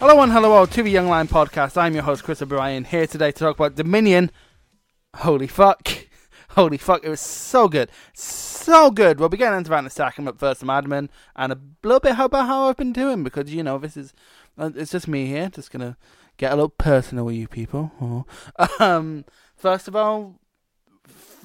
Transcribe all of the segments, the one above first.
Hello and hello all to the Young Lion Podcast. I'm your host Chris O'Brien, here today to talk about Dominion. Holy fuck, it was so good. We'll be getting into that in a second, but first some admin and a little bit about how I've been doing, because you know this is, it's just me here, just gonna get a little personal with you people. First of all,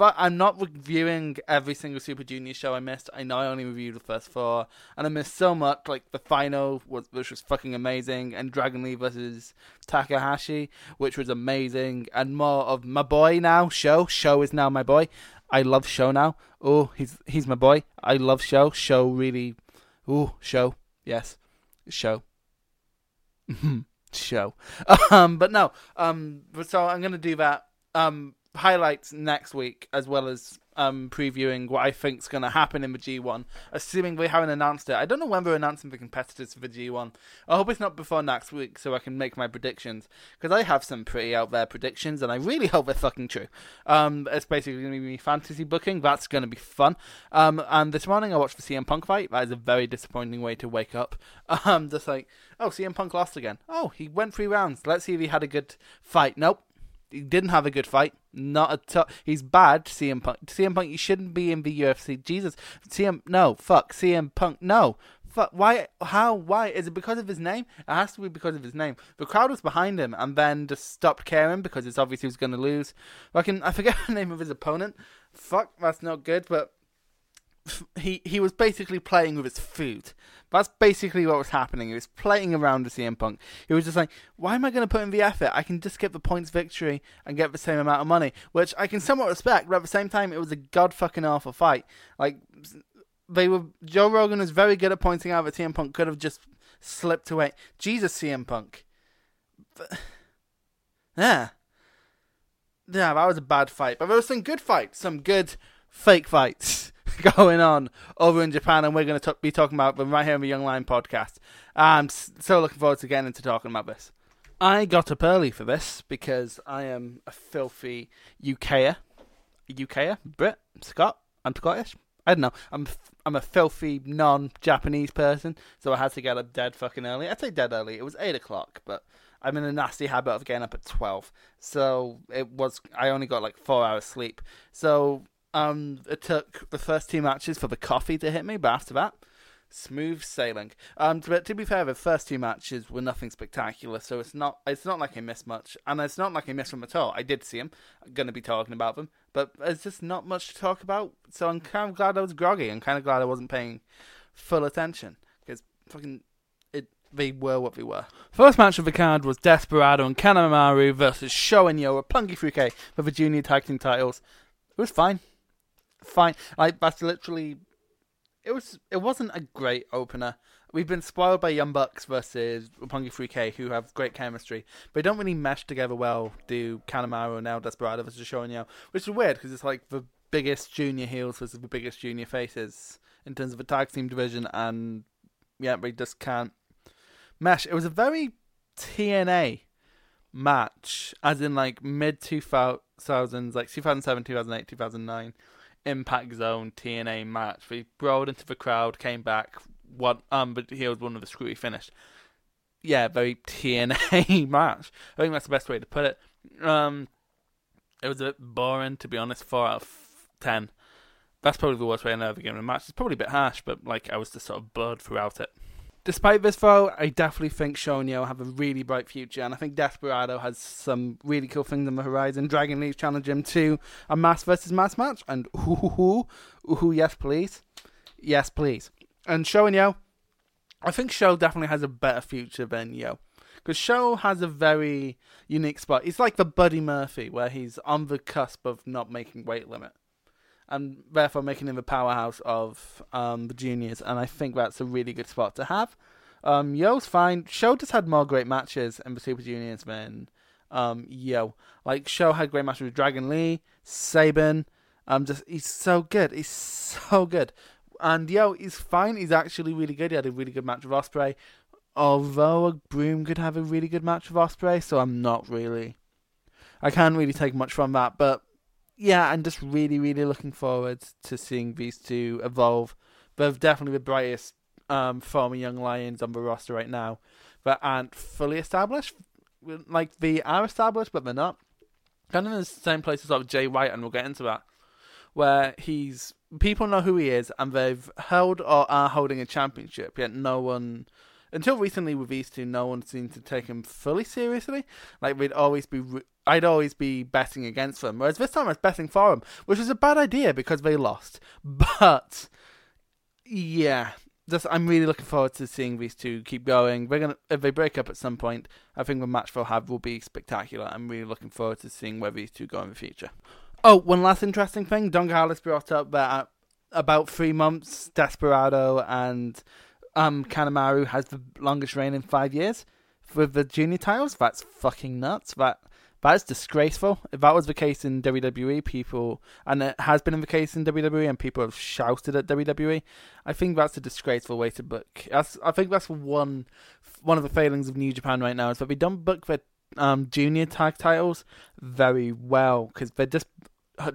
I'm not reviewing every single Super Junior show I missed. I know I only reviewed the first four, and I missed so much. Like the final, which was fucking amazing, and Dragon Lee versus Takahashi, which was amazing, and more of my boy now, Sho. Sho is now my boy. I love Sho now. Oh, he's my boy. I love Sho. Sho really. Oh, Sho. Yes, Sho. Sho. But no. So I'm gonna do that. Highlights next week, as well as previewing what I think's going to happen in the G1, assuming we haven't announced it. I don't know when we're announcing the competitors for the G1. I hope it's not before next week so I can make my predictions, because I have some pretty out there predictions and I really hope they're fucking true. It's basically going to be me fantasy booking. That's going to be fun. And this morning I watched the CM Punk fight. That is a very disappointing way to wake up. Just like, oh, CM Punk lost again. Oh, he went 3 rounds. Let's see if he had a good fight. Nope. He didn't have a good fight. Not at all. He's bad, CM Punk. CM Punk, you shouldn't be in the UFC. Jesus. CM Punk. No. Fuck. Why? How? Why? Is it because of his name? It has to be because of his name. The crowd was behind him and then just stopped caring because it's obvious he was going to lose. I forget the name of his opponent. Fuck, that's not good, but he was basically playing with his food. That's basically what was happening. He was playing around with CM Punk. He was just like, why am I going to put in the effort? I can just get the points victory and get the same amount of money, which I can somewhat respect, but at the same time, it was a god-fucking-awful fight. Like, Joe Rogan was very good at pointing out that CM Punk could have just slipped away. Jesus, CM Punk. But, yeah. Yeah, that was a bad fight. But there were some good fights. Some good fake fights going on over in Japan, and we're going to be talking about them right here on the Young Lion Podcast. I'm so looking forward to getting into talking about this. I got up early for this because I am a filthy UKer, Brit, Scot. I'm Scottish. I don't know. I'm a filthy non-Japanese person, so I had to get up dead fucking early. I'd say dead early. It was 8 o'clock, but I'm in a nasty habit of getting up at 12. So it was. I only got like 4 hours sleep. So it took the first 2 matches for the coffee to hit me, but after that, smooth sailing. But to be fair, the first 2 matches were nothing spectacular, so it's not like I missed much, and it's not like I missed them at all. I did see them. I'm going to be talking about them, but there's just not much to talk about, so I'm kind of glad I was groggy. I'm kind of glad I wasn't paying full attention, because fucking they were what they were. First match of the card was Desperado and Kanemaru versus Sho and Yo, Punky Fuke for the junior tag team titles. It was fine. Like, that's literally, it wasn't a great opener. We've been spoiled by Young Bucks versus Roppongi 3K, who have great chemistry, but they don't really mesh together well, do Kanemaru and now Desperado versus Shonyo, which is weird, because it's like the biggest junior heels versus the biggest junior faces in terms of the tag team division, and yeah, we just can't mesh. It was a very TNA match, as in like mid-2000s, like 2007, 2008, 2009, Impact Zone TNA match. We rolled into the crowd, came back, one, but he was one of the screwy finish. Yeah, very TNA match. I think that's the best way to put it. It was a bit boring, to be honest. 4 out of 10. That's probably the worst way I've ever given a match. It's probably a bit harsh, but like I was just sort of bored throughout it. Despite this, though, I definitely think Shonyo have a really bright future, and I think Desperado has some really cool things on the horizon. Dragon Lee challenged him to a mass versus mass match, and ooh, yes please, yes please. And Shonyo, I think Sho definitely has a better future than Yo, because Sho has a very unique spot. It's like the Buddy Murphy, where he's on the cusp of not making weight limit, and therefore making him the powerhouse of the juniors, and I think that's a really good spot to have. Yo's fine. Sho just had more great matches in the Super Juniors than Yo. Like, Sho had great matches with Dragon Lee, Sabin. He's so good. He's so good. And, yo, he's fine. He's actually really good. He had a really good match with Ospreay. Although Broom could have a really good match with Ospreay, so I'm not really... I can't really take much from that, but... Yeah, I'm just really, really looking forward to seeing these two evolve. They're definitely the brightest former Young Lions on the roster right now that aren't fully established. Like, they are established, but they're not. Kind of in the same place as sort of Jay White, and we'll get into that, where he's... People know who he is, and they've held or are holding a championship, yet no one... Until recently with these two, no one seemed to take him fully seriously. Like, we'd always be... I'd always be betting against them, whereas this time I was betting for them, which was a bad idea because they lost. But yeah, just I'm really looking forward to seeing these two keep going. We're gonna if they break up at some point, I think the match they'll have will be spectacular. I'm really looking forward to seeing where these two go in the future. Oh, one last interesting thing: Don Callis brought up that about 3 months, Desperado and Kanemaru has the longest reign in 5 years with the junior titles. That's fucking nuts. That is disgraceful. If that was the case in WWE, people... And it has been the case in WWE, and people have shouted at WWE. I think that's a disgraceful way to book. I think that's one of the failings of New Japan right now, is that they don't book their junior tag titles very well, because they're just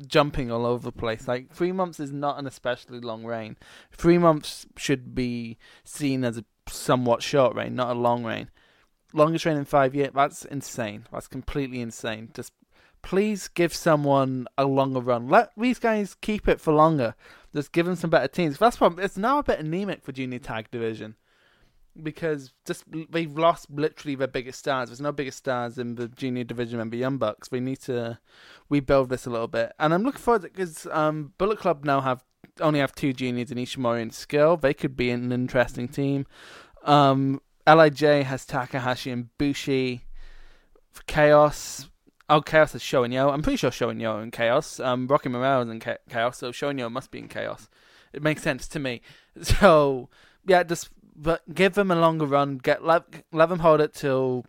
jumping all over the place. Like, 3 months is not an especially long reign. 3 months should be seen as a somewhat short reign, not a long reign. Longest reign in 5 years, that's insane. That's completely insane. Just please give someone a longer run. Let these guys keep it for longer. Just give them some better teams. That's problem. It's now a bit anemic for junior tag division, because just they've lost literally their biggest stars. There's no biggest stars in the junior division and the Young Bucks. We need to rebuild this a little bit. And I'm looking forward to it, because Bullet Club now only have two juniors in Ishimori and Skill. They could be an interesting team. LIJ has Takahashi and Bushi. For Chaos. Oh, Chaos has Sho and Yo. I'm pretty sure Sho and Yo are in Chaos. Rocky Morale is in Chaos, so Sho and Yo must be in Chaos. It makes sense to me. So, yeah, just give them a longer run. Let them hold it till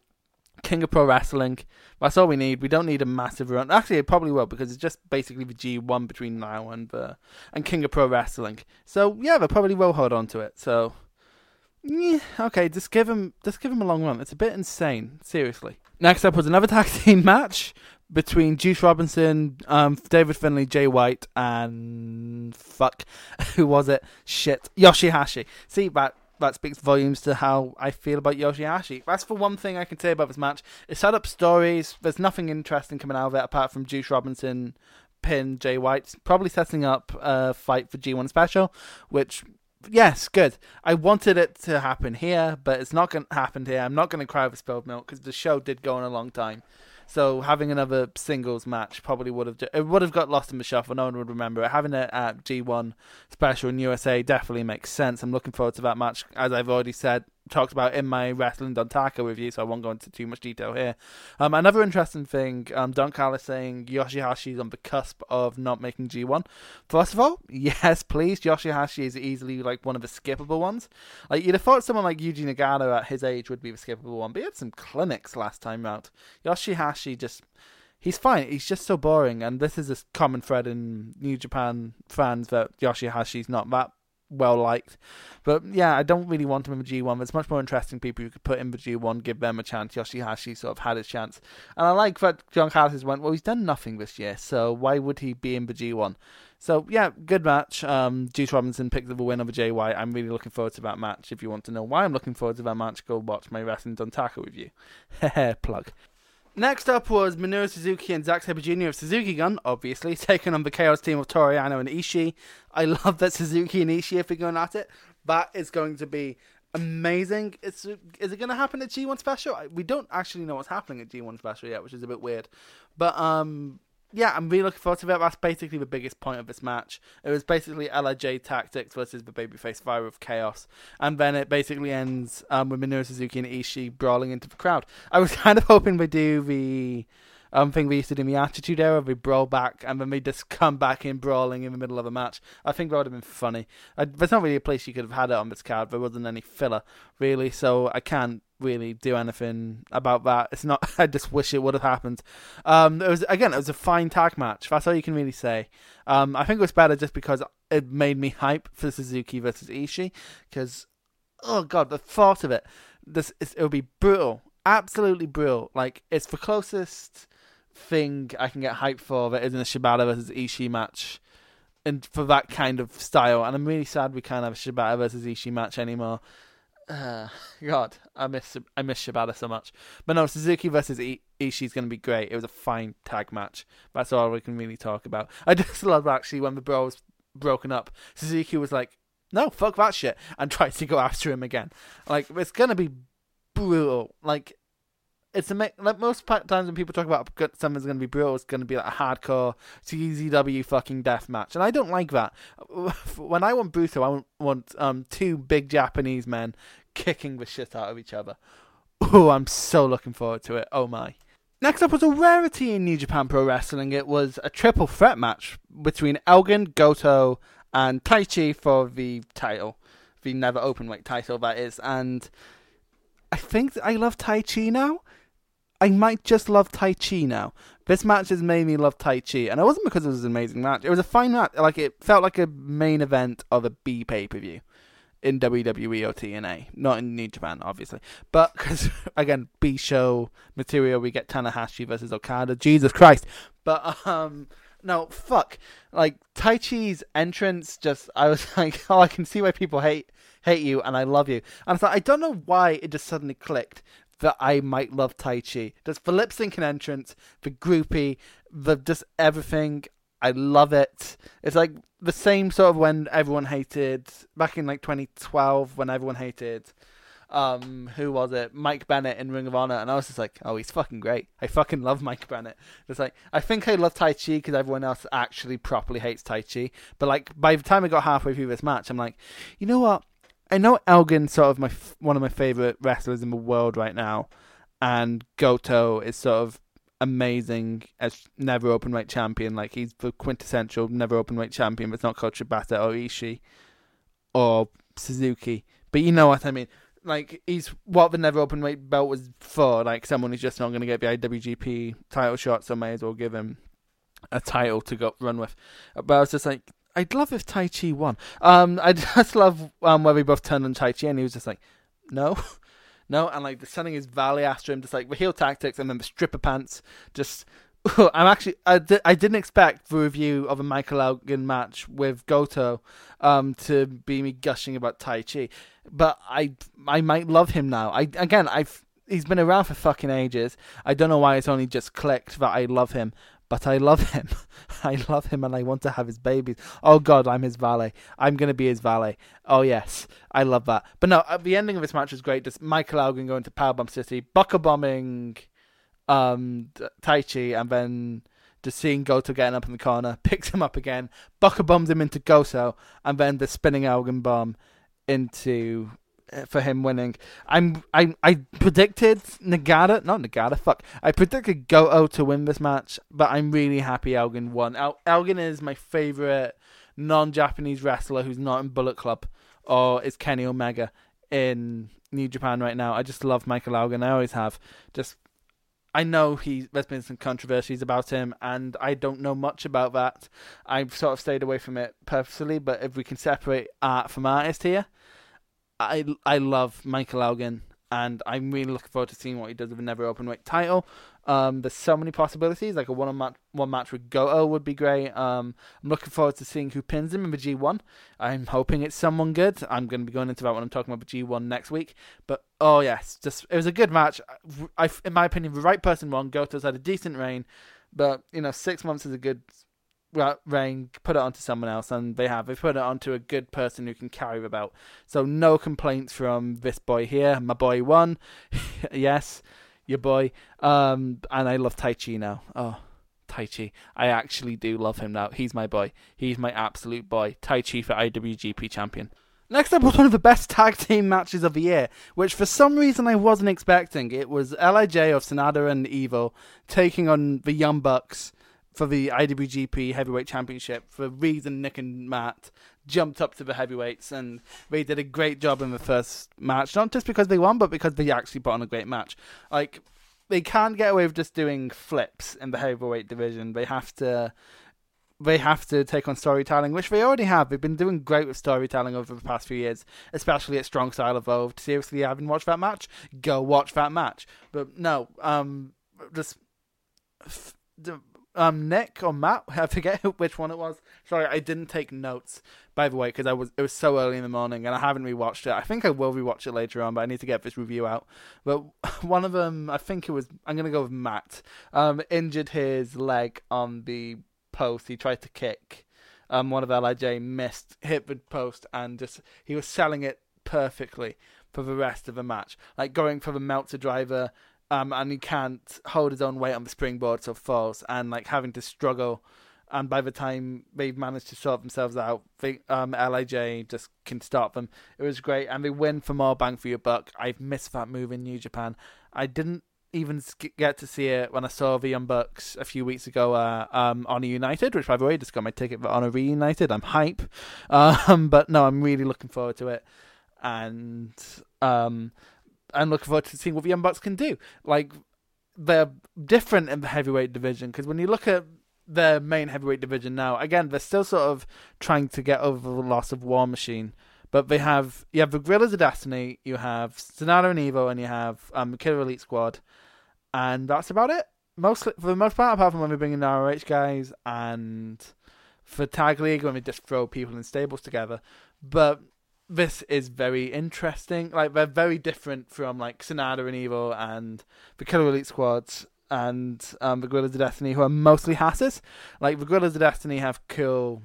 King of Pro Wrestling. That's all we need. We don't need a massive run. Actually, it probably will, because it's just basically the G1 between now and King of Pro Wrestling. So, yeah, they probably will hold on to it. So... Yeah, okay, just give him a long run. It's a bit insane, seriously. Next up was another tag team match between Juice Robinson, David Finlay, Jay White, and Yoshihashi. See, that speaks volumes to how I feel about Yoshihashi. That's for one thing I can say about this match. It set up stories. There's nothing interesting coming out of it apart from Juice Robinson pin Jay White, probably setting up a fight for G1 Special, which... Yes, good. I wanted it to happen here, but it's not going to happen here. I'm not going to cry over spilled milk, because the show did go on a long time. So having another singles match probably would have got lost in the shuffle. No one would remember it. Having it at G1 Special in USA definitely makes sense. I'm looking forward to that match, as I've already said, talked about in my Wrestling Don Taka review, so I won't go into too much detail here. Another interesting thing, Don Callis saying Yoshihashi is on the cusp of not making G1. First of all, yes, please. Yoshihashi is easily like one of the skippable ones. Like, you'd have thought someone like Yuji Nagata at his age would be the skippable one, but he had some clinics last time out. Yoshihashi just... He's fine. He's just so boring, and this is a common thread in New Japan fans that Yoshihashi's not that well liked. But yeah, I don't really want him in the G1. There's much more interesting people you could put in the G1, give them a chance. Yoshihashi sort of had his chance. And I like that John Carlos went, well, he's done nothing this year, so why would he be in the G1? So yeah, good match. Juice Robinson picked up a win over JY. I'm really looking forward to that match. If you want to know why I'm looking forward to that match, go watch my Wrestling Don Taka review. Plug. Next up was Minoru Suzuki and Zack Sabre Jr. of Suzuki Gun, obviously, taking on the Chaos team of Toriano and Ishii. I love that Suzuki and Ishii, if they're going at it. That is going to be amazing. Is it going to happen at G1 Special? We don't actually know what's happening at G1 Special yet, which is a bit weird. But, yeah, I'm really looking forward to that. That's basically the biggest point of this match. It was basically LIJ tactics versus the babyface fire of Chaos. And then it basically ends with Minoru Suzuki and Ishii brawling into the crowd. I was kind of hoping they do the thing we used to do in the Attitude Era, we brawl back and then we just come back in brawling in the middle of a match. I think that would have been funny. There's not really a place you could have had it on this card. There wasn't any filler, really, so I can't really do anything about that. It's not. I just wish it would have happened. It was a fine tag match. That's all you can really say. I think it was better just because it made me hype for Suzuki versus Ishii, because, oh god, the thought of it. It would be brutal. Absolutely brutal. Like, it's the closest thing I can get hyped for that isn't a Shibata versus Ishii match, and for that kind of style. And I'm really sad we can't have a Shibata versus Ishii match anymore. God, I miss Shibata so much. But no, Suzuki versus Ishii's going to be great. It was a fine tag match. That's all we can really talk about. I just love, actually, when the brawl was broken up, Suzuki was like, no, fuck that shit, and tried to go after him again. Like, it's going to be brutal. Like, it's like most times when people talk about something's going to be brutal, it's going to be like a hardcore CZW fucking death match, and I don't like that. When I want brutal, I want two big Japanese men kicking the shit out of each other. Oh, I'm so looking forward to it. Oh my. Next up was a rarity in New Japan Pro Wrestling. It was a triple threat match between Elgin, Goto, and Tai Chi for the title, the NEVER Openweight title, that is, and I think I love Tai Chi now. I might just love Tai Chi now. This match has made me love Tai Chi, and it wasn't because it was an amazing match. It was a fine match. Like, it felt like a main event of a B pay-per-view in WWE or TNA. Not in New Japan, obviously. But, because, again, B show material, we get Tanahashi versus Okada. Jesus Christ. But, no, fuck. Like, Tai Chi's entrance, just, I was like, oh, I can see why people hate you, and I love you. And so I don't know why it just suddenly clicked that I might love Tai Chi. Just the lip syncing entrance, the groupie, the just everything. I love it. It's like the same sort of when everyone hated, back in like 2012, when everyone hated, who was it? Mike Bennett in Ring of Honor. And I was just like, oh, he's fucking great. I fucking love Mike Bennett. It's like, I think I love Tai Chi because everyone else actually properly hates Tai Chi. But like, by the time I got halfway through this match, I'm like, you know what? I know Elgin's sort of one of my favourite wrestlers in the world right now, and Goto is sort of amazing as NEVER Openweight champion. Like, he's the quintessential NEVER Openweight champion, but it's not called Shibata or Ishii or Suzuki. But you know what I mean. Like, he's what the NEVER Openweight belt was for. Like, someone who's just not going to get the IWGP title shot, so may as well give him a title to go run with. But I was just like, I'd love if Tai Chi won. I just love where we both turned on Tai Chi, and he was just like, no. No, and like, the sending his volley after him, just like the heel tactics, and then the stripper pants, just... I didn't expect the review of a Michael Elgin match with Goto to be me gushing about Tai Chi, but I might love him now. He's been around for fucking ages. I don't know why it's only just clicked that I love him. But I love him. I love him, and I want to have his babies. Oh, God, I'm his valet. I'm going to be his valet. Oh, yes. I love that. But no, the ending of this match was great. Just Michael Elgin going to Powerbomb City, buckle bombing Tai Chi, and then just seeing Goto getting up in the corner, picks him up again, buckle bombs him into Goto, and then the spinning Elgin bomb into... for him winning. I predicted I predicted Goto to win this match, but I'm really happy Elgin won. Elgin is my favourite non-Japanese wrestler who's not in Bullet Club or is Kenny Omega in New Japan right now. I just love Michael Elgin. I always have. Just, I know there's been some controversies about him, and I don't know much about that. I've sort of stayed away from it purposely, but if we can separate art from artist here, I love Michael Elgin, and I'm really looking forward to seeing what he does with the NEVER Openweight title. There's so many possibilities. Like, a one match with Goto would be great. I'm looking forward to seeing who pins him in the G1. I'm hoping it's someone good. I'm going to be going into that when I'm talking about the G1 next week. But, oh yes, just, it was a good match. In my opinion, the right person won. Goto's had a decent reign, but, you know, 6 months is a good... reign, put it onto someone else, and they have. They've put it onto a good person who can carry the belt. So no complaints from this boy here. My boy won. Yes, your boy. And I love Tai Chi now. Oh, Tai Chi. I actually do love him now. He's my boy. He's my absolute boy. Tai Chi for IWGP champion. Next up was one of the best tag team matches of the year, which for some reason I wasn't expecting. It was LIJ of Sanada and Evil taking on the Young Bucks for the IWGP Heavyweight Championship. For a reason, Nick and Matt jumped up to the heavyweights, and they did a great job in the first match. Not just because they won, but because they actually put on a great match. Like, they can't get away with just doing flips in the heavyweight division. They have to take on storytelling, which they already have. They've been doing great with storytelling over the past few years, especially at Strong Style Evolved. Seriously, you haven't watched that match? Go watch that match. But no, Nick or Matt, I forget which one it was. Sorry, I didn't take notes, by the way, because it was so early in the morning and I haven't rewatched it. I think I will rewatch it later on, but I need to get this review out. But one of them, I think it was, I'm going to go with Matt, injured his leg on the post. He tried to kick one of LIJ, missed, hit the post, and just he was selling it perfectly for the rest of the match, like going for the Meltzer driver, and he can't hold his own weight on the springboard, so falls, and like having to struggle, and by the time they've managed to sort themselves out, LIJ just can stop them. It was great, and they win for more bang for your buck. I've missed that move in New Japan. I didn't even get to see it when I saw the Young Bucks a few weeks ago, Honor United, which I've already just got my ticket for Honor Reunited. I'm hype. But no, I'm really looking forward to it. And I'm looking forward to seeing what the Young Bucks can do. Like, they're different in the heavyweight division, because when you look at their main heavyweight division now, again, they're still sort of trying to get over the loss of War Machine. But you have the Guerrillas of Destiny, you have Sonata and Evo, and you have Killer Elite Squad. And that's about it. Mostly, for the most part, apart from when we bring in the ROH guys and for Tag League, when we just throw people in stables together. But this is very interesting. Like, they're very different from, like, Sonata and Evil and the Killer Elite Squads and the Guerrillas of Destiny, who are mostly hassers. Like, the Guerrillas of Destiny have cool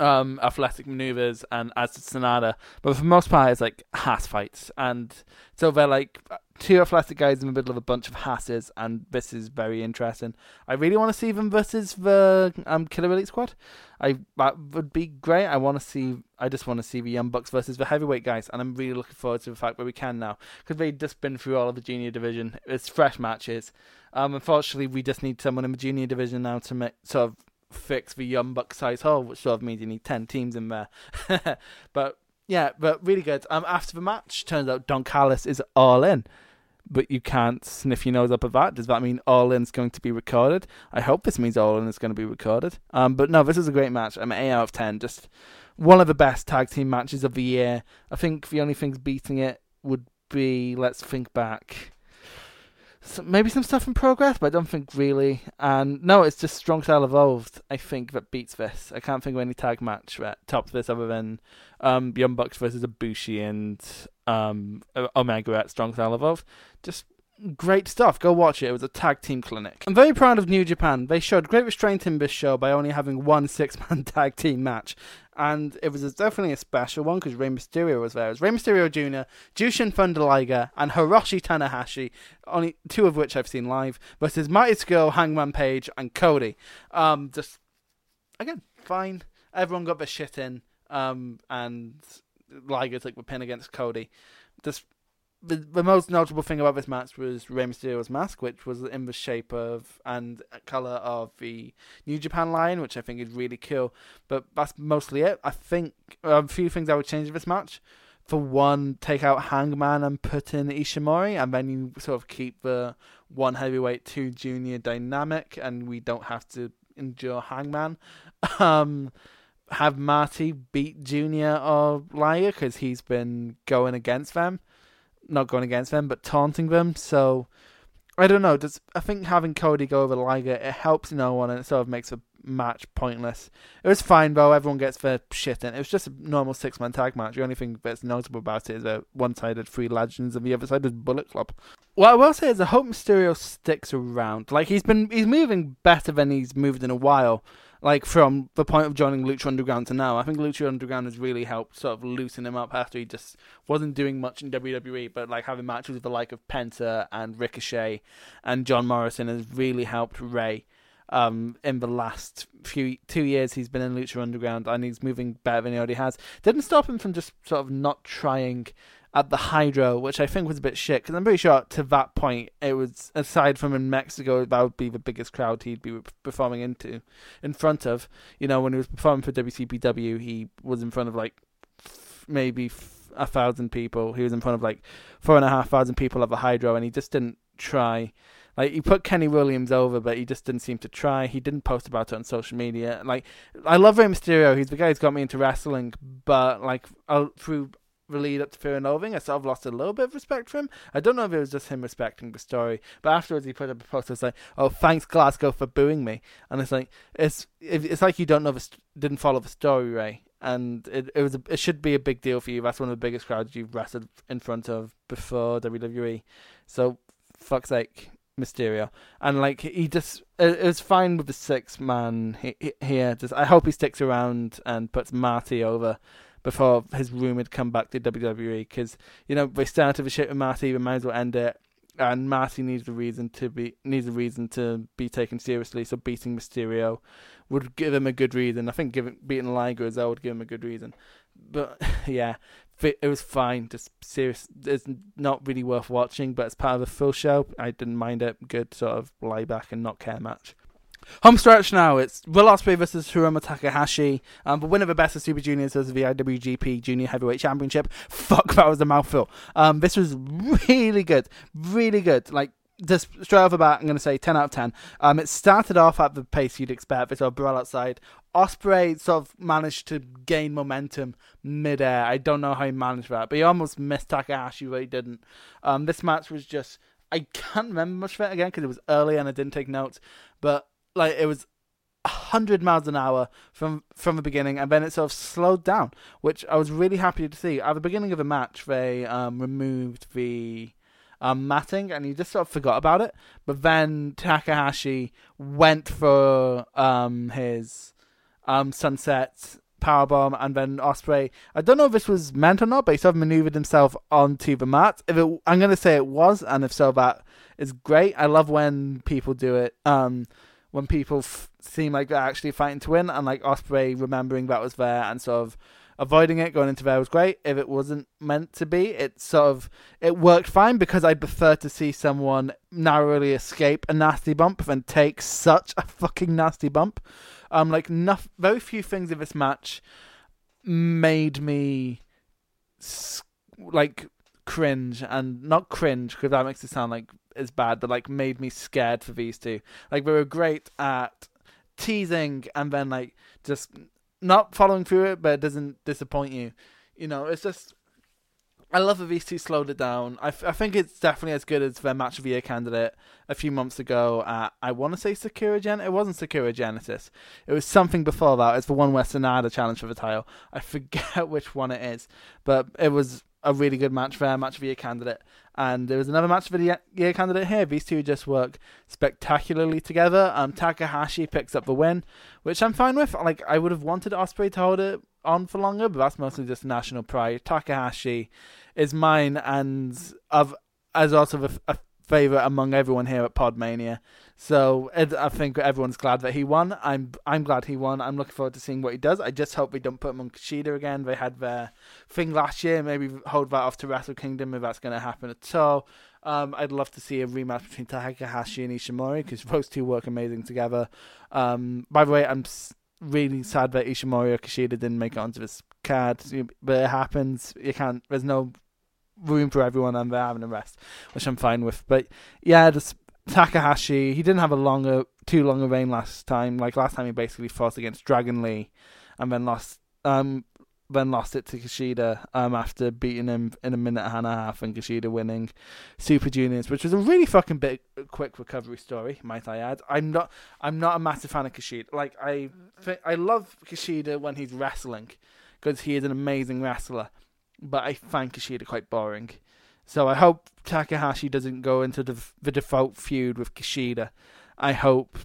athletic maneuvers, and as did Sonata, but for the most part it's like hass fights, and so they're like two athletic guys in the middle of a bunch of hasses, and this is very interesting. I really want to see them versus the Killer Elite Squad. That would be great. I just want to see the Young Bucks versus the heavyweight guys, and I'm really looking forward to the fact that we can now, because they've just been through all of the junior division. It's fresh matches. Unfortunately, we just need someone in the junior division now to make sort of fix the Young Buck size hole, which sort of means you need 10 teams in there. but really good. After the match, turns out Don Callis is all in, but you can't sniff your nose up at that. Does that mean All In's going to be recorded? I hope this means All In is going to be recorded. But no, this is a great match. I'm 8 out of 10. Just one of the best tag team matches of the year. I think the only things beating it would be, let's think back, so maybe some stuff in progress, but I don't think really. And no, it's just Strong Style Evolved, I think, that beats this. I can't think of any tag match that tops this other than Young Bucks versus Ibushi and Omega at Strong Style Evolved. Just great stuff. Go watch it. It was a tag team clinic. I'm very proud of New Japan. They showed great restraint in this show by only having one 6-man tag team match. And it was definitely a special one because Rey Mysterio was there. It was Rey Mysterio Jr., Jushin Thunder Liger, and Hiroshi Tanahashi, only two of which I've seen live, versus Marty Scurll, Hangman Page, and Cody. Just, again, fine. Everyone got their shit in, and Liger took the pin against Cody. Just, the most notable thing about this match was Rey Mysterio's mask, which was in the shape of and colour of the New Japan line, which I think is really cool. But that's mostly it. I think a few things I would change in this match. For one, take out Hangman and put in Ishimori, and then you sort of keep the one heavyweight, two junior dynamic, and we don't have to endure Hangman. Have Marty beat Junior or Liger, because he's been not going against them, but taunting them. So, I don't know. I think having Cody go over Liger, it helps no one, and it sort of makes the match pointless. It was fine, though. Everyone gets their shit in. It was just a normal 6-man tag match. The only thing that's notable about it is a one-sided Three Legends, and the other side is Bullet Club. What I will say is I hope Mysterio sticks around. Like, he's moving better than he's moved in a while. Like, from the point of joining Lucha Underground to now, I think Lucha Underground has really helped sort of loosen him up after he just wasn't doing much in WWE, but, like, having matches with the like of Penta and Ricochet and John Morrison has really helped Rey. in the last 2 years he's been in Lucha Underground, and he's moving better than he already has. Didn't stop him from just sort of not trying at the Hydro, which I think was a bit shit, because I'm pretty sure to that point it was, aside from in Mexico, that would be the biggest crowd he'd be performing in front of. You know, when he was performing for WCPW, he was in front of like maybe 1,000 people. He was in front of like 4,500 people at the Hydro, and he just didn't try. Like, he put Kenny Williams over, but he just didn't seem to try. He didn't post about it on social media. Like, I love Rey Mysterio. He's the guy who's got me into wrestling, but like, through the lead up to Fear and Loathing, I sort of lost a little bit of respect for him. I don't know if it was just him respecting the story, but afterwards he put up a post that's like, "Oh, thanks Glasgow for booing me," and it's like, it's like you don't know didn't follow the story, Rey. And it should be a big deal for you. That's one of the biggest crowds you've wrestled in front of before WWE. So, fuck's sake, Mysterio. And like, he just, it was fine with the 6-man here. Just, I hope he sticks around and puts Marty over before his rumored comeback to WWE. Because, you know, they started the shit with Marty, we might as well end it. And Marty needs a reason to be taken seriously. So beating Mysterio would give him a good reason. I think beating Liger as well would give him a good reason. But yeah, it was fine. Just serious. It's not really worth watching. But as part of a full show, I didn't mind it. Good sort of lie back and not care match. Home stretch now. It's Will Ospreay versus Hiromu Takahashi. The winner of the Best of Super Juniors versus the IWGP Junior Heavyweight Championship. Fuck, that was a mouthful. This was really good. Really good. Like, just straight off the bat, I'm going to say 10 out of 10. It started off at the pace you'd expect. It's a brawl outside. Ospreay sort of managed to gain momentum mid-air. I don't know how he managed that, but he almost missed Takahashi, but he didn't. This match was just... I can't remember much of it again because it was early and I didn't take notes, but... like, it was 100 miles an hour from the beginning, and then it sort of slowed down, which I was really happy to see. At the beginning of the match, they removed the matting, and you just sort of forgot about it. But then Takahashi went for his sunset powerbomb, and then Ospreay, I don't know if this was meant or not, but he sort of manoeuvred himself onto the mat. I'm going to say it was, and if so, that is great. I love when people do it. When people seem like they're actually fighting to win, and like Ospreay remembering that was there and sort of avoiding it, going into there was great. If it wasn't meant to be, it worked fine, because I prefer to see someone narrowly escape a nasty bump than take such a fucking nasty bump. Very few things in this match made me cringe, and not cringe because that makes it sound like is bad, but like made me scared for these two. Like, they were great at teasing and then like just not following through it, but it doesn't disappoint you. You know, it's just, I love that these two slowed it down. I think it's definitely as good as their match of the year candidate a few months ago at, I want to say Sakura Genesis. It wasn't Sakura Genesis. It was something before that. It's the one where Sonata challenged for the title. I forget which one it is, but it was a really good match there, match of the year candidate. And there was another match for the year candidate here. These two just work spectacularly together. Takahashi picks up the win, which I'm fine with. Like, I would have wanted Ospreay to hold it on for longer, but that's mostly just national pride. Takahashi is mine, and as also a favourite among everyone here at Podmania. So I think everyone's glad that he won. I'm glad he won. I'm looking forward to seeing what he does. I just hope we don't put him on Kushida again. They had their thing last year. Maybe hold that off to Wrestle Kingdom if that's going to happen at all. I'd love to see a rematch between Takahashi and Ishimori, because those two work amazing together. By the way, I'm really sad that Ishimori or Kushida didn't make it onto this card, but it happens. You can't. There's no room for everyone, and they're having a rest, which I'm fine with. But yeah, just Takahashi, he didn't have too long a reign last time. Like, last time he basically fought against Dragon Lee and then lost it to Kushida after beating him in a minute and a half, and Kushida winning Super Juniors, which was a really fucking bit quick recovery story, might I add. I'm not a massive fan of Kushida. Like, I love Kushida when he's wrestling, because he is an amazing wrestler, but I find Kushida quite boring. So I hope Takahashi doesn't go into the default feud with Kushida. I hope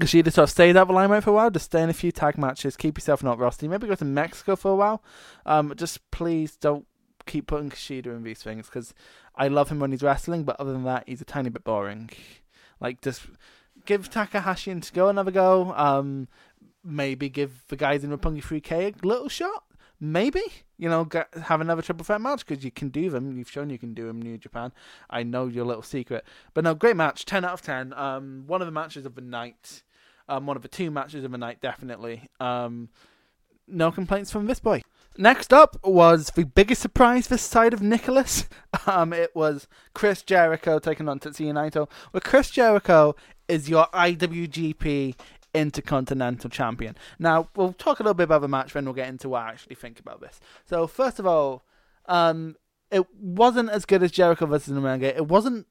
Kushida sort of stays out of the limelight for a while, just stay in a few tag matches, keep yourself not rusty, maybe go to Mexico for a while. Just please don't keep putting Kushida in these things, because I love him when he's wrestling, but other than that, he's a tiny bit boring. Like, just give Takahashi and Sho another go. Maybe give the guys in Roppongi 3K a little shot. Maybe, you know, have another triple threat match, because you can do them. You've shown you can do them in New Japan. I know your little secret. But no, great match. 10 out of 10. One of the matches of the night. One of the two matches of the night, definitely. No complaints from this boy. Next up was the biggest surprise this side of Nicholas. It was Chris Jericho taking on Tetsuya Naito. Well, Chris Jericho is your IWGP Intercontinental Champion. Now, we'll talk a little bit about the match, then we'll get into what I actually think about this. So, first of all, it wasn't as good as Jericho versus Omega. It wasn't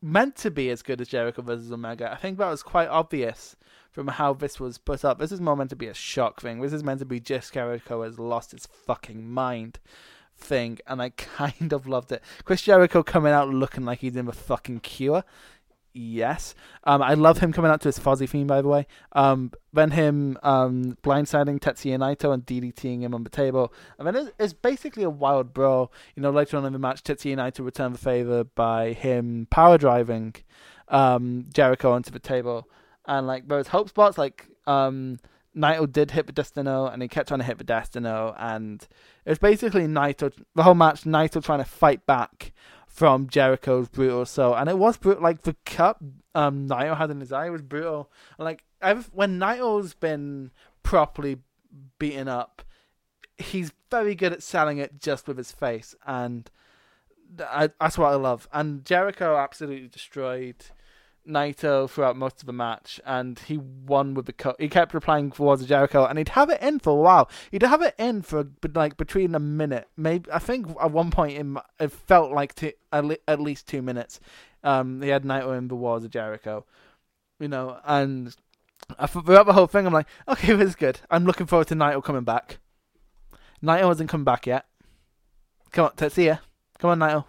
meant to be as good as Jericho versus Omega. I think that was quite obvious from how this was put up. This is more meant to be a shock thing. This is meant to be just Jericho has lost his fucking mind thing, and I kind of loved it. Chris Jericho coming out looking like he's in the fucking cure. Yes. I love him coming out to his Fozzy theme, by the way. Then him blindsiding Tetsuya Naito and DDTing him on the table. And then it's basically a wild brawl. You know, later on in the match, Tetsuya Naito returned the favor by him power driving Jericho onto the table. And like those hope spots, like Naito did hit the Destino, and he kept trying to hit the Destino, and it was basically Naito the whole match. Naito trying to fight back from Jericho's brutal Sho, and it was brutal. Like the cup Naito had in his eye was brutal. And like when Naito's been properly beaten up, he's very good at selling it just with his face, and that's what I love. And Jericho absolutely destroyed Naito throughout most of the match, and he won with the cut. He kept replying towards Jericho, and he'd have it in for a while. He'd have it in for like between a minute, maybe. I think at one point it felt like at least 2 minutes. He had Naito in the wars of Jericho, you know. And throughout the whole thing, I'm like, okay, this is good. I'm looking forward to Naito coming back. Naito hasn't come back yet. Come on, Tetsuya. Come on, Naito.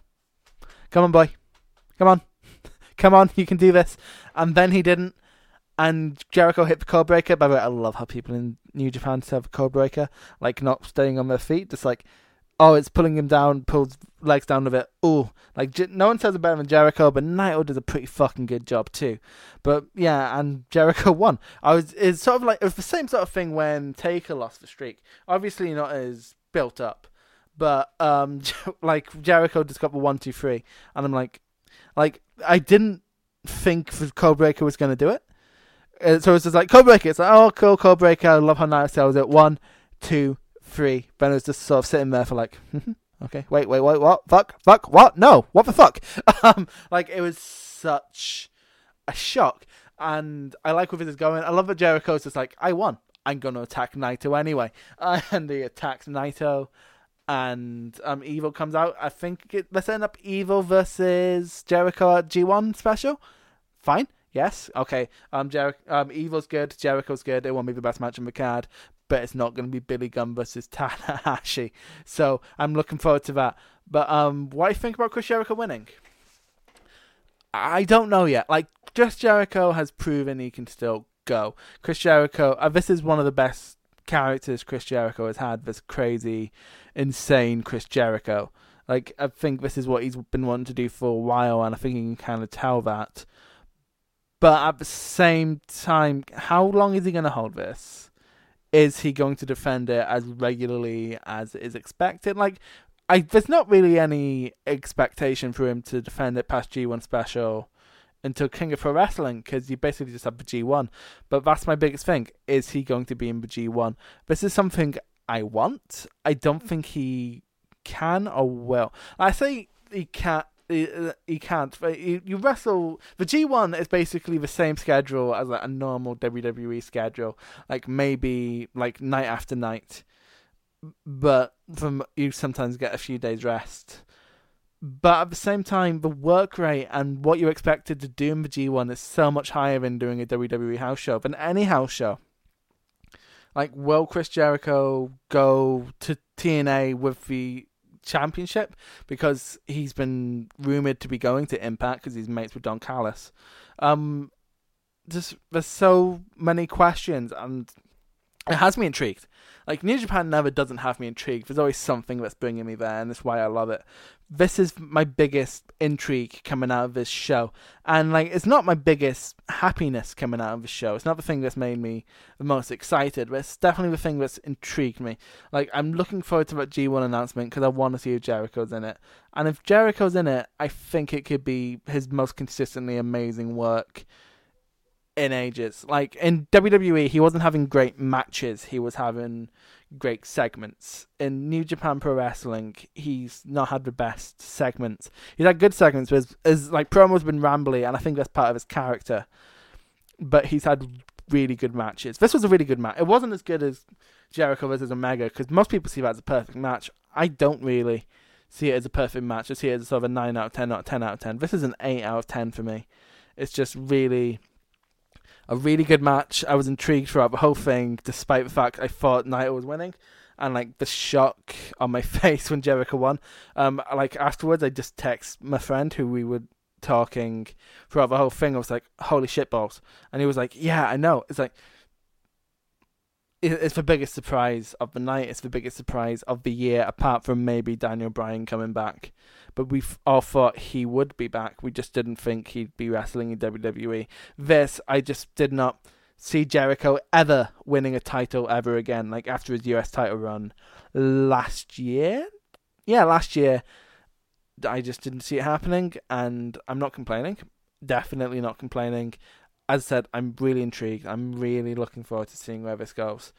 Come on, boy. Come on. Come on, you can do this. And then he didn't. And Jericho hit the code breaker. By the way, I love how people in New Japan have a code breaker. Like, not staying on their feet. Just like, oh, it's pulling him down, pulls legs down with it. Ooh. Like, no one says it better than Jericho, but Naito does a pretty fucking good job too. But, yeah, and Jericho won. It's sort of like, it was the same sort of thing when Taker lost the streak. Obviously not as built up. But, like, Jericho just got the 1, 2, 3. And I'm like, I didn't think Codebreaker was going to do it. So it's just like, Codebreaker. It's like, oh, cool, Codebreaker. I love how Naito sells it. 1, 2, 3. Ben was just sort of sitting there for like, okay, wait, what? Fuck, what? No, what the fuck? Like, it was such a shock. And I like where this is going. I love that Jericho's just like, I won. I'm going to attack Naito anyway. And he attacks Naito. And Evil comes out. I think let's end up Evil versus Jericho at G1 Special. Fine. Yes. Okay. Evil's good. Jericho's good. It won't be the best match on the card, but it's not going to be Billy Gunn versus Tanahashi. So I'm looking forward to that. But what do you think about Chris Jericho winning? I don't know yet. Like, just Jericho has proven he can still go. Chris Jericho. This is one of the best characters Chris Jericho has had. This crazy, insane Chris Jericho. Like, I think this is what he's been wanting to do for a while, and I think you can kind of tell that. But at the same time, how long is he going to hold this? Is he going to defend it as regularly as is expected? Like, there's not really any expectation for him to defend it past G1 Special until King of Pro Wrestling, because you basically just have the G1. But that's my biggest thing. Is he going to be in the G1? This is something I want. I don't think he can or will. I say he can't. He can't. You wrestle. The G1 is basically the same schedule as like a normal WWE schedule. Like, maybe like night after night. But you sometimes get a few days rest. But at the same time, the work rate and what you're expected to do in the G1 is so much higher than doing a WWE house show, than any house show. Like, will Chris Jericho go to TNA with the championship? Because he's been rumored to be going to Impact because he's mates with Don Callis. There's so many questions, and it has me intrigued. Like, New Japan never doesn't have me intrigued. There's always something that's bringing me there, and that's why I love it. This is my biggest intrigue coming out of this show. And, like, it's not my biggest happiness coming out of the show. It's not the thing that's made me the most excited, but it's definitely the thing that's intrigued me. Like, I'm looking forward to that G1 announcement because I want to see if Jericho's in it. And if Jericho's in it, I think it could be his most consistently amazing work in ages. Like, in WWE, he wasn't having great matches. He was having great segments. In New Japan Pro Wrestling, he's not had the best segments. He's had good segments, but his like, promo's been rambly, and I think that's part of his character. But he's had really good matches. This was a really good match. It wasn't as good as Jericho versus Omega, because most people see that as a perfect match. I don't really see it as a perfect match. I see it as sort of a 9 out of 10, not a 10 out of 10. This is an 8 out of 10 for me. It's just really... a really good match. I was intrigued throughout the whole thing, despite the fact I thought Naito was winning, and like the shock on my face when Jericho won. Like afterwards, I just text my friend who we were talking throughout the whole thing. I was like, "Holy shit balls!" And he was like, "Yeah, I know." It's like it's the biggest surprise of the night. It's the biggest surprise of the year, apart from maybe Daniel Bryan coming back. But we all thought he would be back. We just didn't think he'd be wrestling in WWE. This, I just did not see Jericho ever winning a title ever again. Like, after his US title run last year? Yeah, last year. I just didn't see it happening, and I'm not complaining. Definitely not complaining. As I said, I'm really intrigued. I'm really looking forward to seeing where this goes.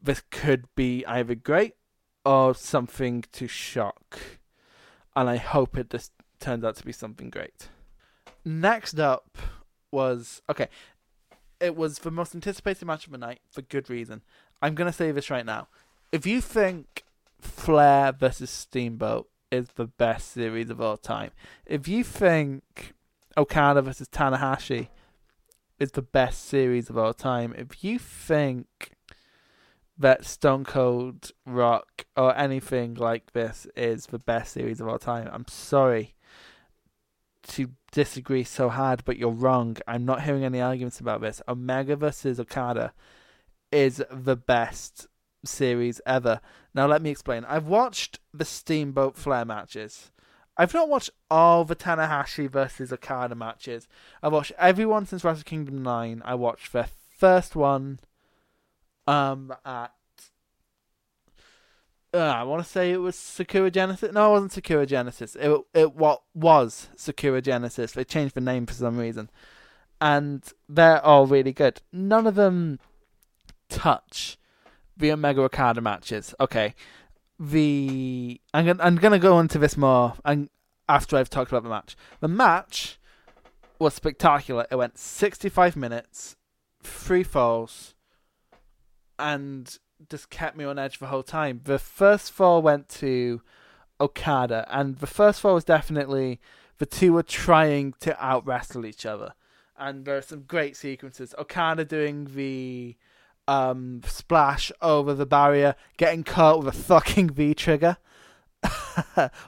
This could be either great or something to shock. And I hope it just turns out to be something great. Next up was... okay, it was the most anticipated match of the night for good reason. I'm going to say this right now. If you think Flair versus Steamboat is the best series of all time, if you think Okada versus Tanahashi is the best series of all time, if you think that Stone Cold, Rock, or anything like this is the best series of all time, I'm sorry to disagree so hard, but you're wrong. I'm not hearing any arguments about this. Omega versus Okada is the best series ever. Now let me explain. I've watched the Steamboat Flair matches. I've not watched all the Tanahashi versus Okada matches. I've watched everyone since Wrestle Kingdom 9. I watched their first one at I want to say it was Sakura Genesis. No, it wasn't Sakura Genesis. It was Sakura Genesis. They changed the name for some reason, and they're all really good. None of them touch the Omega Okada matches. Okay, I'm gonna go into this more and after I've talked about the match. The match was spectacular. It went 65 minutes, 3 falls. And just kept me on edge the whole time. The first fall went to Okada, and the first fall was definitely the two were trying to out wrestle each other. And there are some great sequences. Okada doing the splash over the barrier, getting caught with a fucking V trigger.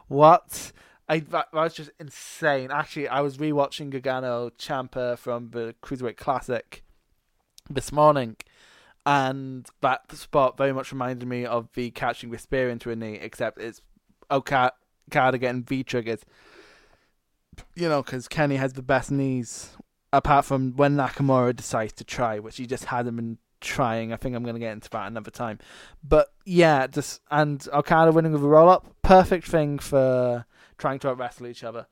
What? That was just insane. Actually, I was rewatching Gargano Ciampa from the Cruiserweight Classic this morning. And that spot very much reminded me of the catching the spear into a knee, except it's Okada getting V-triggered. You know, because Kenny has the best knees, apart from when Nakamura decides to try, which he just hasn't been trying. I think I'm going to get into that another time. But yeah, just and Okada winning with a roll-up, perfect thing for trying to out-wrestle each other.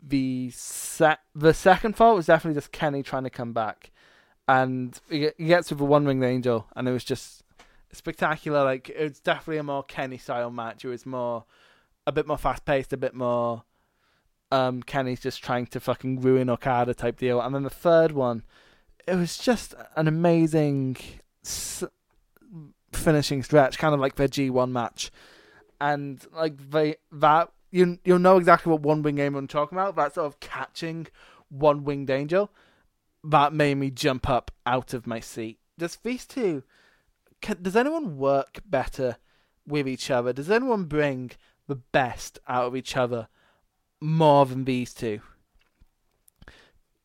The second fall was definitely just Kenny trying to come back. And he gets with a one-ringed angel, and it was just spectacular. Like, it was definitely a more Kenny-style match. It was more, a bit more fast-paced, a bit more Kenny's just trying to fucking ruin Okada type deal. And then the third one, it was just an amazing finishing stretch, kind of like their G1 match. And, like, you'll know exactly what one-winged angel I'm talking about, that sort of catching one-winged angel. That made me jump up out of my seat. Does anyone work better with each other? Does anyone bring the best out of each other more than these two?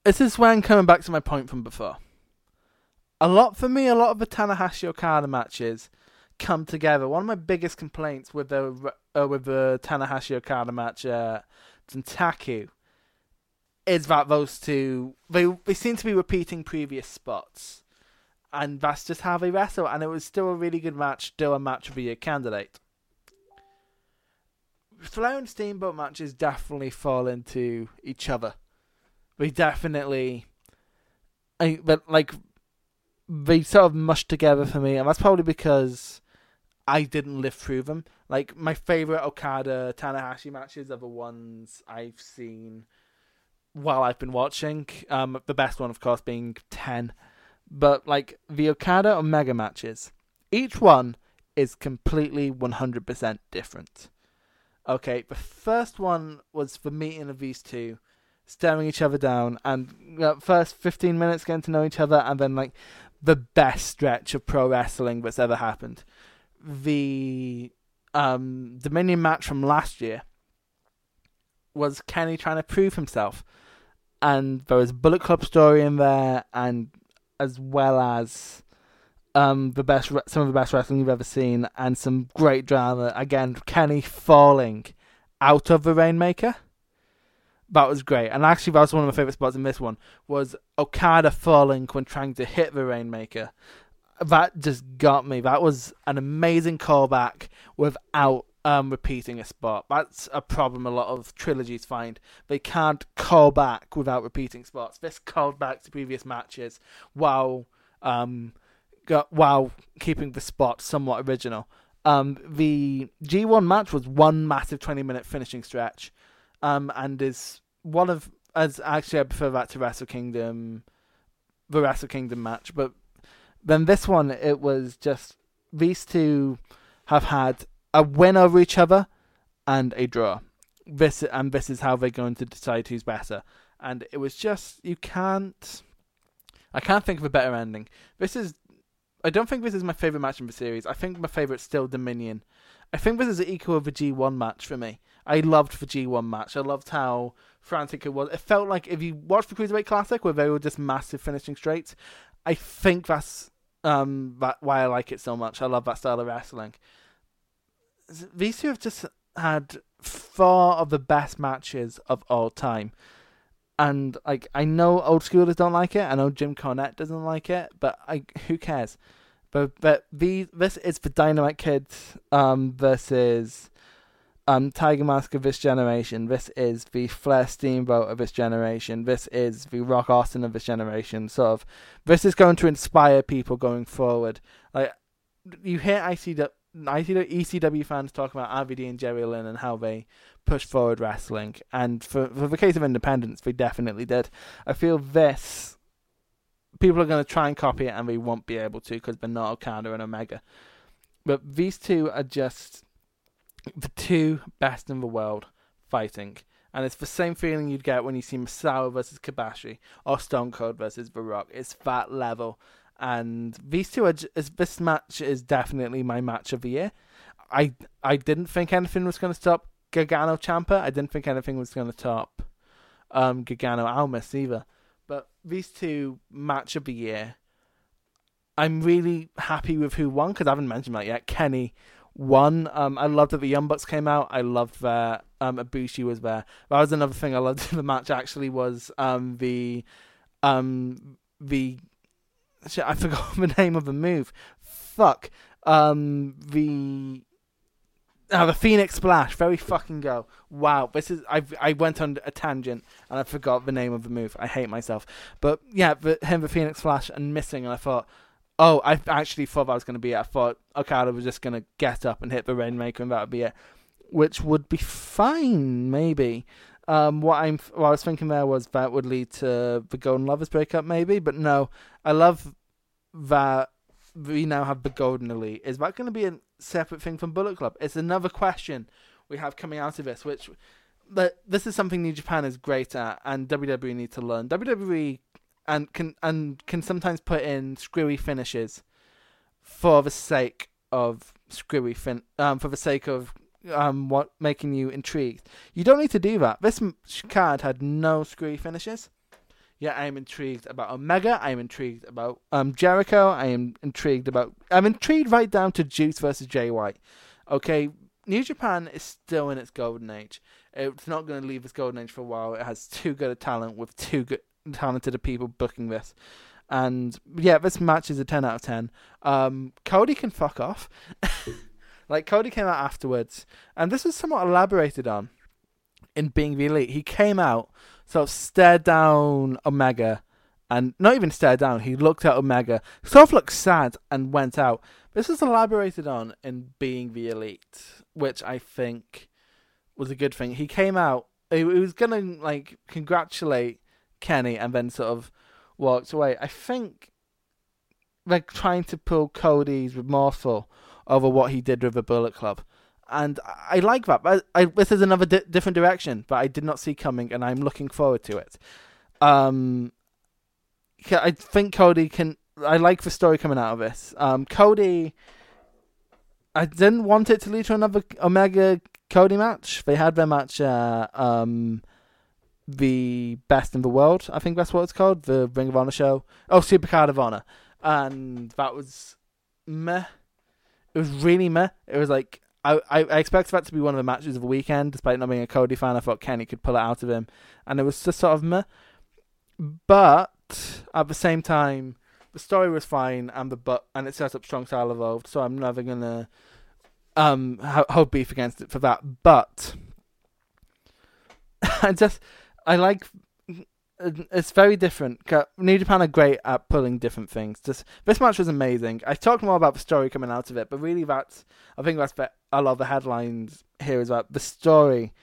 This is where I'm coming back to my point from before. a lot of the Tanahashi Okada matches come together. One of my biggest complaints with the Tanahashi Okada match, Tentaku, is that those two they seem to be repeating previous spots, and that's just how they wrestle. And it was still a really good match, still a match of the year candidate. Flair and Steamboat matches definitely fall into each other. They definitely, they sort of mushed together for me, and that's probably because I didn't live through them. Like, my favorite Okada Tanahashi matches are the ones I've seen while I've been watching. The best one, of course, being 10. But like the Okada Omega matches, each one is completely 100% different. Okay, the first one was the meeting of these two, staring each other down, and first 15 minutes getting to know each other, and then like the best stretch of pro wrestling that's ever happened. The Dominion match from last year was Kenny trying to prove himself, and there was Bullet Club story in there, and as well as some of the best wrestling you've ever seen, and some great drama. Again, Kenny falling out of the Rainmaker. That was great. And actually, that was one of my favourite spots in this one, was Okada falling when trying to hit the Rainmaker. That just got me. That was an amazing callback without repeating a spot. That's a problem a lot of trilogies find. They can't call back without repeating spots. This called back to previous matches while keeping the spot somewhat original. The G1 match was one massive 20-minute finishing stretch, and is one of, as actually I prefer that to the Wrestle Kingdom match. But then this one, it was just these two have had a win over each other and a draw. This is how they're going to decide who's better. And it was just, I can't think of a better ending. I don't think this is my favourite match in the series. I think my favourite's still Dominion. I think this is the equal of the G1 match for me. I loved the G1 match. I loved how frantic it was. It felt like, if you watch the Cruiserweight Classic, where they were just massive finishing straights, I think that's why I like it so much. I love that style of wrestling. These two have just had four of the best matches of all time. And like, I know old schoolers don't like it. I know Jim Cornette doesn't like it, but who cares? But this is the Dynamite Kid versus Tiger Mask of this generation. This is the Flair Steamboat of this generation. This is the Rock Austin of this generation. Sort of, this is going to inspire people going forward. Like, you hear ECW fans talking about RVD and Jerry Lynn and how they push forward wrestling, and for the case of independence, they definitely did. I feel this, people are going to try and copy it, and they won't be able to, because they're not Okada and Omega. But these two are just the two best in the world fighting, and it's the same feeling you'd get when you see Masawa versus Kobashi or Stone Cold versus The Rock. It's that level. And these two this match is definitely my match of the year. I didn't think anything was going to stop Gargano Ciampa. I didn't think anything was going to top Gargano Almas either. But these two, match of the year. I'm really happy with who won, because I haven't mentioned that yet. Kenny won. I loved that the Young Bucks came out. I loved that Ibushi was there. That was another thing I loved in the match, actually, was the shit, I forgot the name of the move. Fuck. The Phoenix Splash. Very fucking go. Wow. I went on a tangent and I forgot the name of the move. I hate myself. But yeah, the Phoenix Splash and missing, and I thought, oh, I actually thought that was going to be it. I thought Okada was just going to get up and hit the Rainmaker and that would be it. Which would be fine, maybe. What I was thinking there was that would lead to the Golden Lovers breakup, maybe, but no. I love that we now have the Golden Elite. Is that going to be a separate thing from Bullet Club? It's another question we have coming out of this, which this is something New Japan is great at, and WWE need to learn. WWE can sometimes put in screwy finishes for the sake of making you intrigued. You don't need to do that. This card had no screwy finishes. Yeah, I am intrigued about Omega. I am intrigued about Jericho. I am intrigued about... I'm intrigued right down to Juice versus Jay White. Okay, New Japan is still in its golden age. It's not going to leave its golden age for a while. It has too good a talent with too good talented people booking this. And, yeah, this match is a 10 out of 10. Cody can fuck off. Like, Cody came out afterwards. And this was somewhat elaborated on in being the Elite. He came out... sort of stared down Omega, and not even stared down, he looked at Omega, sort of looked sad, and went out. This was elaborated on in Being the Elite, which I think was a good thing. He came out, he was going to, like, congratulate Kenny, and then sort of walked away. I think, like, trying to pull Cody's remorseful over what he did with the Bullet Club. And I like that. This is another different direction that I did not see coming, and I'm looking forward to it. I think Cody can... I like the story coming out of this. Cody... I didn't want it to lead to another Omega-Cody match. They had their match the Best in the World. I think that's what it's called. The Ring of Honor show. Oh, Supercard of Honor. And that was meh. It was really meh. It was like... I expected that to be one of the matches of the weekend, despite not being a Cody fan. I thought Kenny could pull it out of him, and it was just sort of meh. But at the same time, the story was fine, and it set up Strong Style Evolved. So I'm never gonna hold beef against it for that. But I like. It's very different. New Japan are great at pulling different things. This match was amazing. I talked more about the story coming out of it, but really I think that's a lot of the headlines here is that the story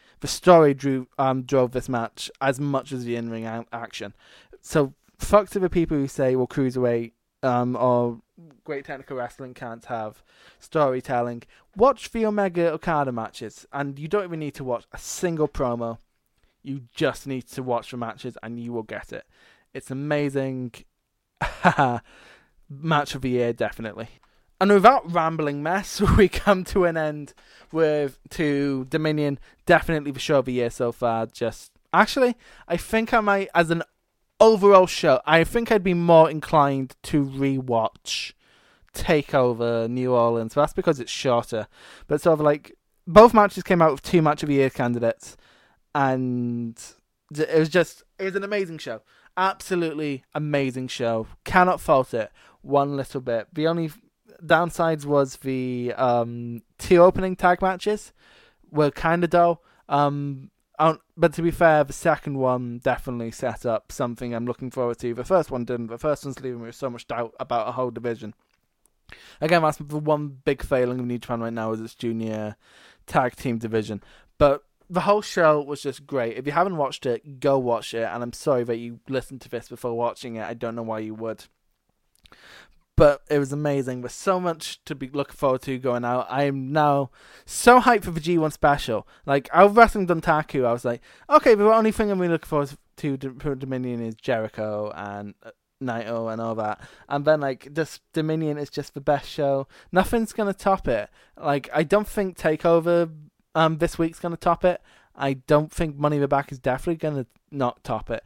drove this match as much as the in-ring action. So fuck to the people who say, well, Cruiserweight or great technical wrestling can't have storytelling. Watch the Omega Okada matches, and you don't even need to watch a single promo. You just need to watch the matches and you will get it. It's amazing. Match of the year, definitely. And without rambling mess, we come to an end to Dominion. Definitely the show of the year so far. I think I might, as an overall show, I think I'd be more inclined to rewatch TakeOver New Orleans. That's because it's shorter. But sort of like, both matches came out with two match of the year candidates. And it was an amazing show. Absolutely amazing show. Cannot fault it one little bit. The only downsides was the two opening tag matches were kind of dull. But to be fair, the second one definitely set up something I'm looking forward to. The first one didn't. The first one's leaving me with so much doubt about a whole division. Again, that's the one big failing of New Japan right now is its junior tag team division. But the whole show was just great. If you haven't watched it, go watch it. And I'm sorry that you listened to this before watching it. I don't know why you would. But it was amazing. There's so much to be looking forward to going out. I am now so hyped for the G1 special. Like, I was wrestling Dontaku. I was like, okay, the only thing I'm really looking forward to for Dominion is Jericho and Naito and all that. And then, like, this Dominion is just the best show. Nothing's going to top it. Like, I don't think TakeOver... this week's going to top it. I don't think Money in the Bank is definitely going to not top it.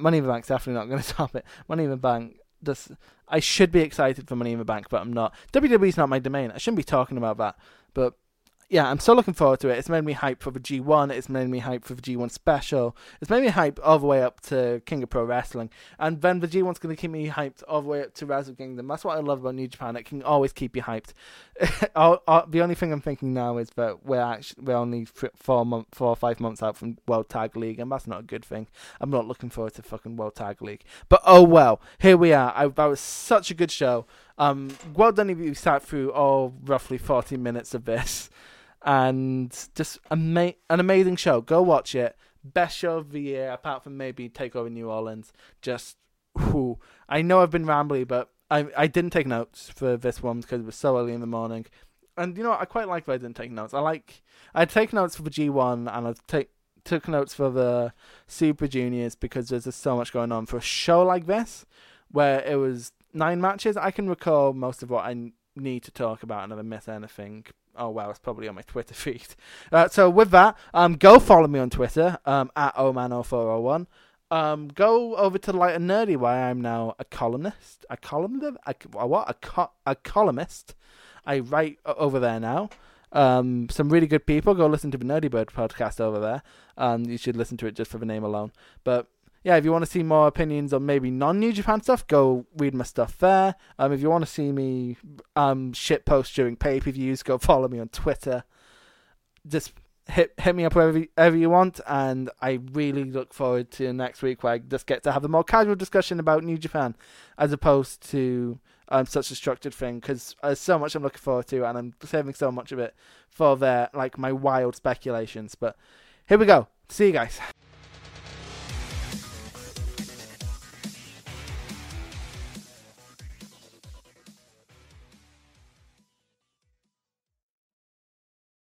Money in the Bank's definitely not going to top it. Money in the Bank, I should be excited for Money in the Bank, but I'm not. WWE's not my domain. I shouldn't be talking about that. But yeah, I'm so looking forward to it. It's made me hype for the G1. It's made me hype for the G1 special. It's made me hype all the way up to King of Pro Wrestling. And then the G1's going to keep me hyped all the way up to Wrestle Kingdom. That's what I love about New Japan. It can always keep you hyped. The only thing I'm thinking now is that we're only 4 or 5 months out from World Tag League. And that's not a good thing. I'm not looking forward to fucking World Tag League. But oh well. Here we are. That was such a good show. Well done if you sat through all roughly 40 minutes of this. And just an amazing show. Go watch it. Best show of the year, apart from maybe TakeOver New Orleans. Just, whew. I know I've been rambly, but I didn't take notes for this one because it was so early in the morning. And you know what? I quite like that I didn't take notes. I take notes for the G1 and I took notes for the Super Juniors because there's just so much going on. For a show like this, where it was 9 matches, I can recall most of what I need to talk about and never miss anything. Oh, wow, it's probably on my Twitter feed. So with that, go follow me on Twitter, at oman0401. Go over to the light and nerdy, where I'm now a columnist. A columnist. I write over there now. Some really good people. Go listen to the Nerdy Bird podcast over there. You should listen to it just for the name alone. But yeah, if you want to see more opinions on maybe non-New Japan stuff, go read my stuff there. If you want to see me shitpost during pay-per-views, go follow me on Twitter. Just hit me up wherever you want, and I really look forward to next week where I just get to have a more casual discussion about New Japan as opposed to such a structured thing, because there's so much I'm looking forward to, and I'm saving so much of it for my wild speculations. But here we go. See you guys.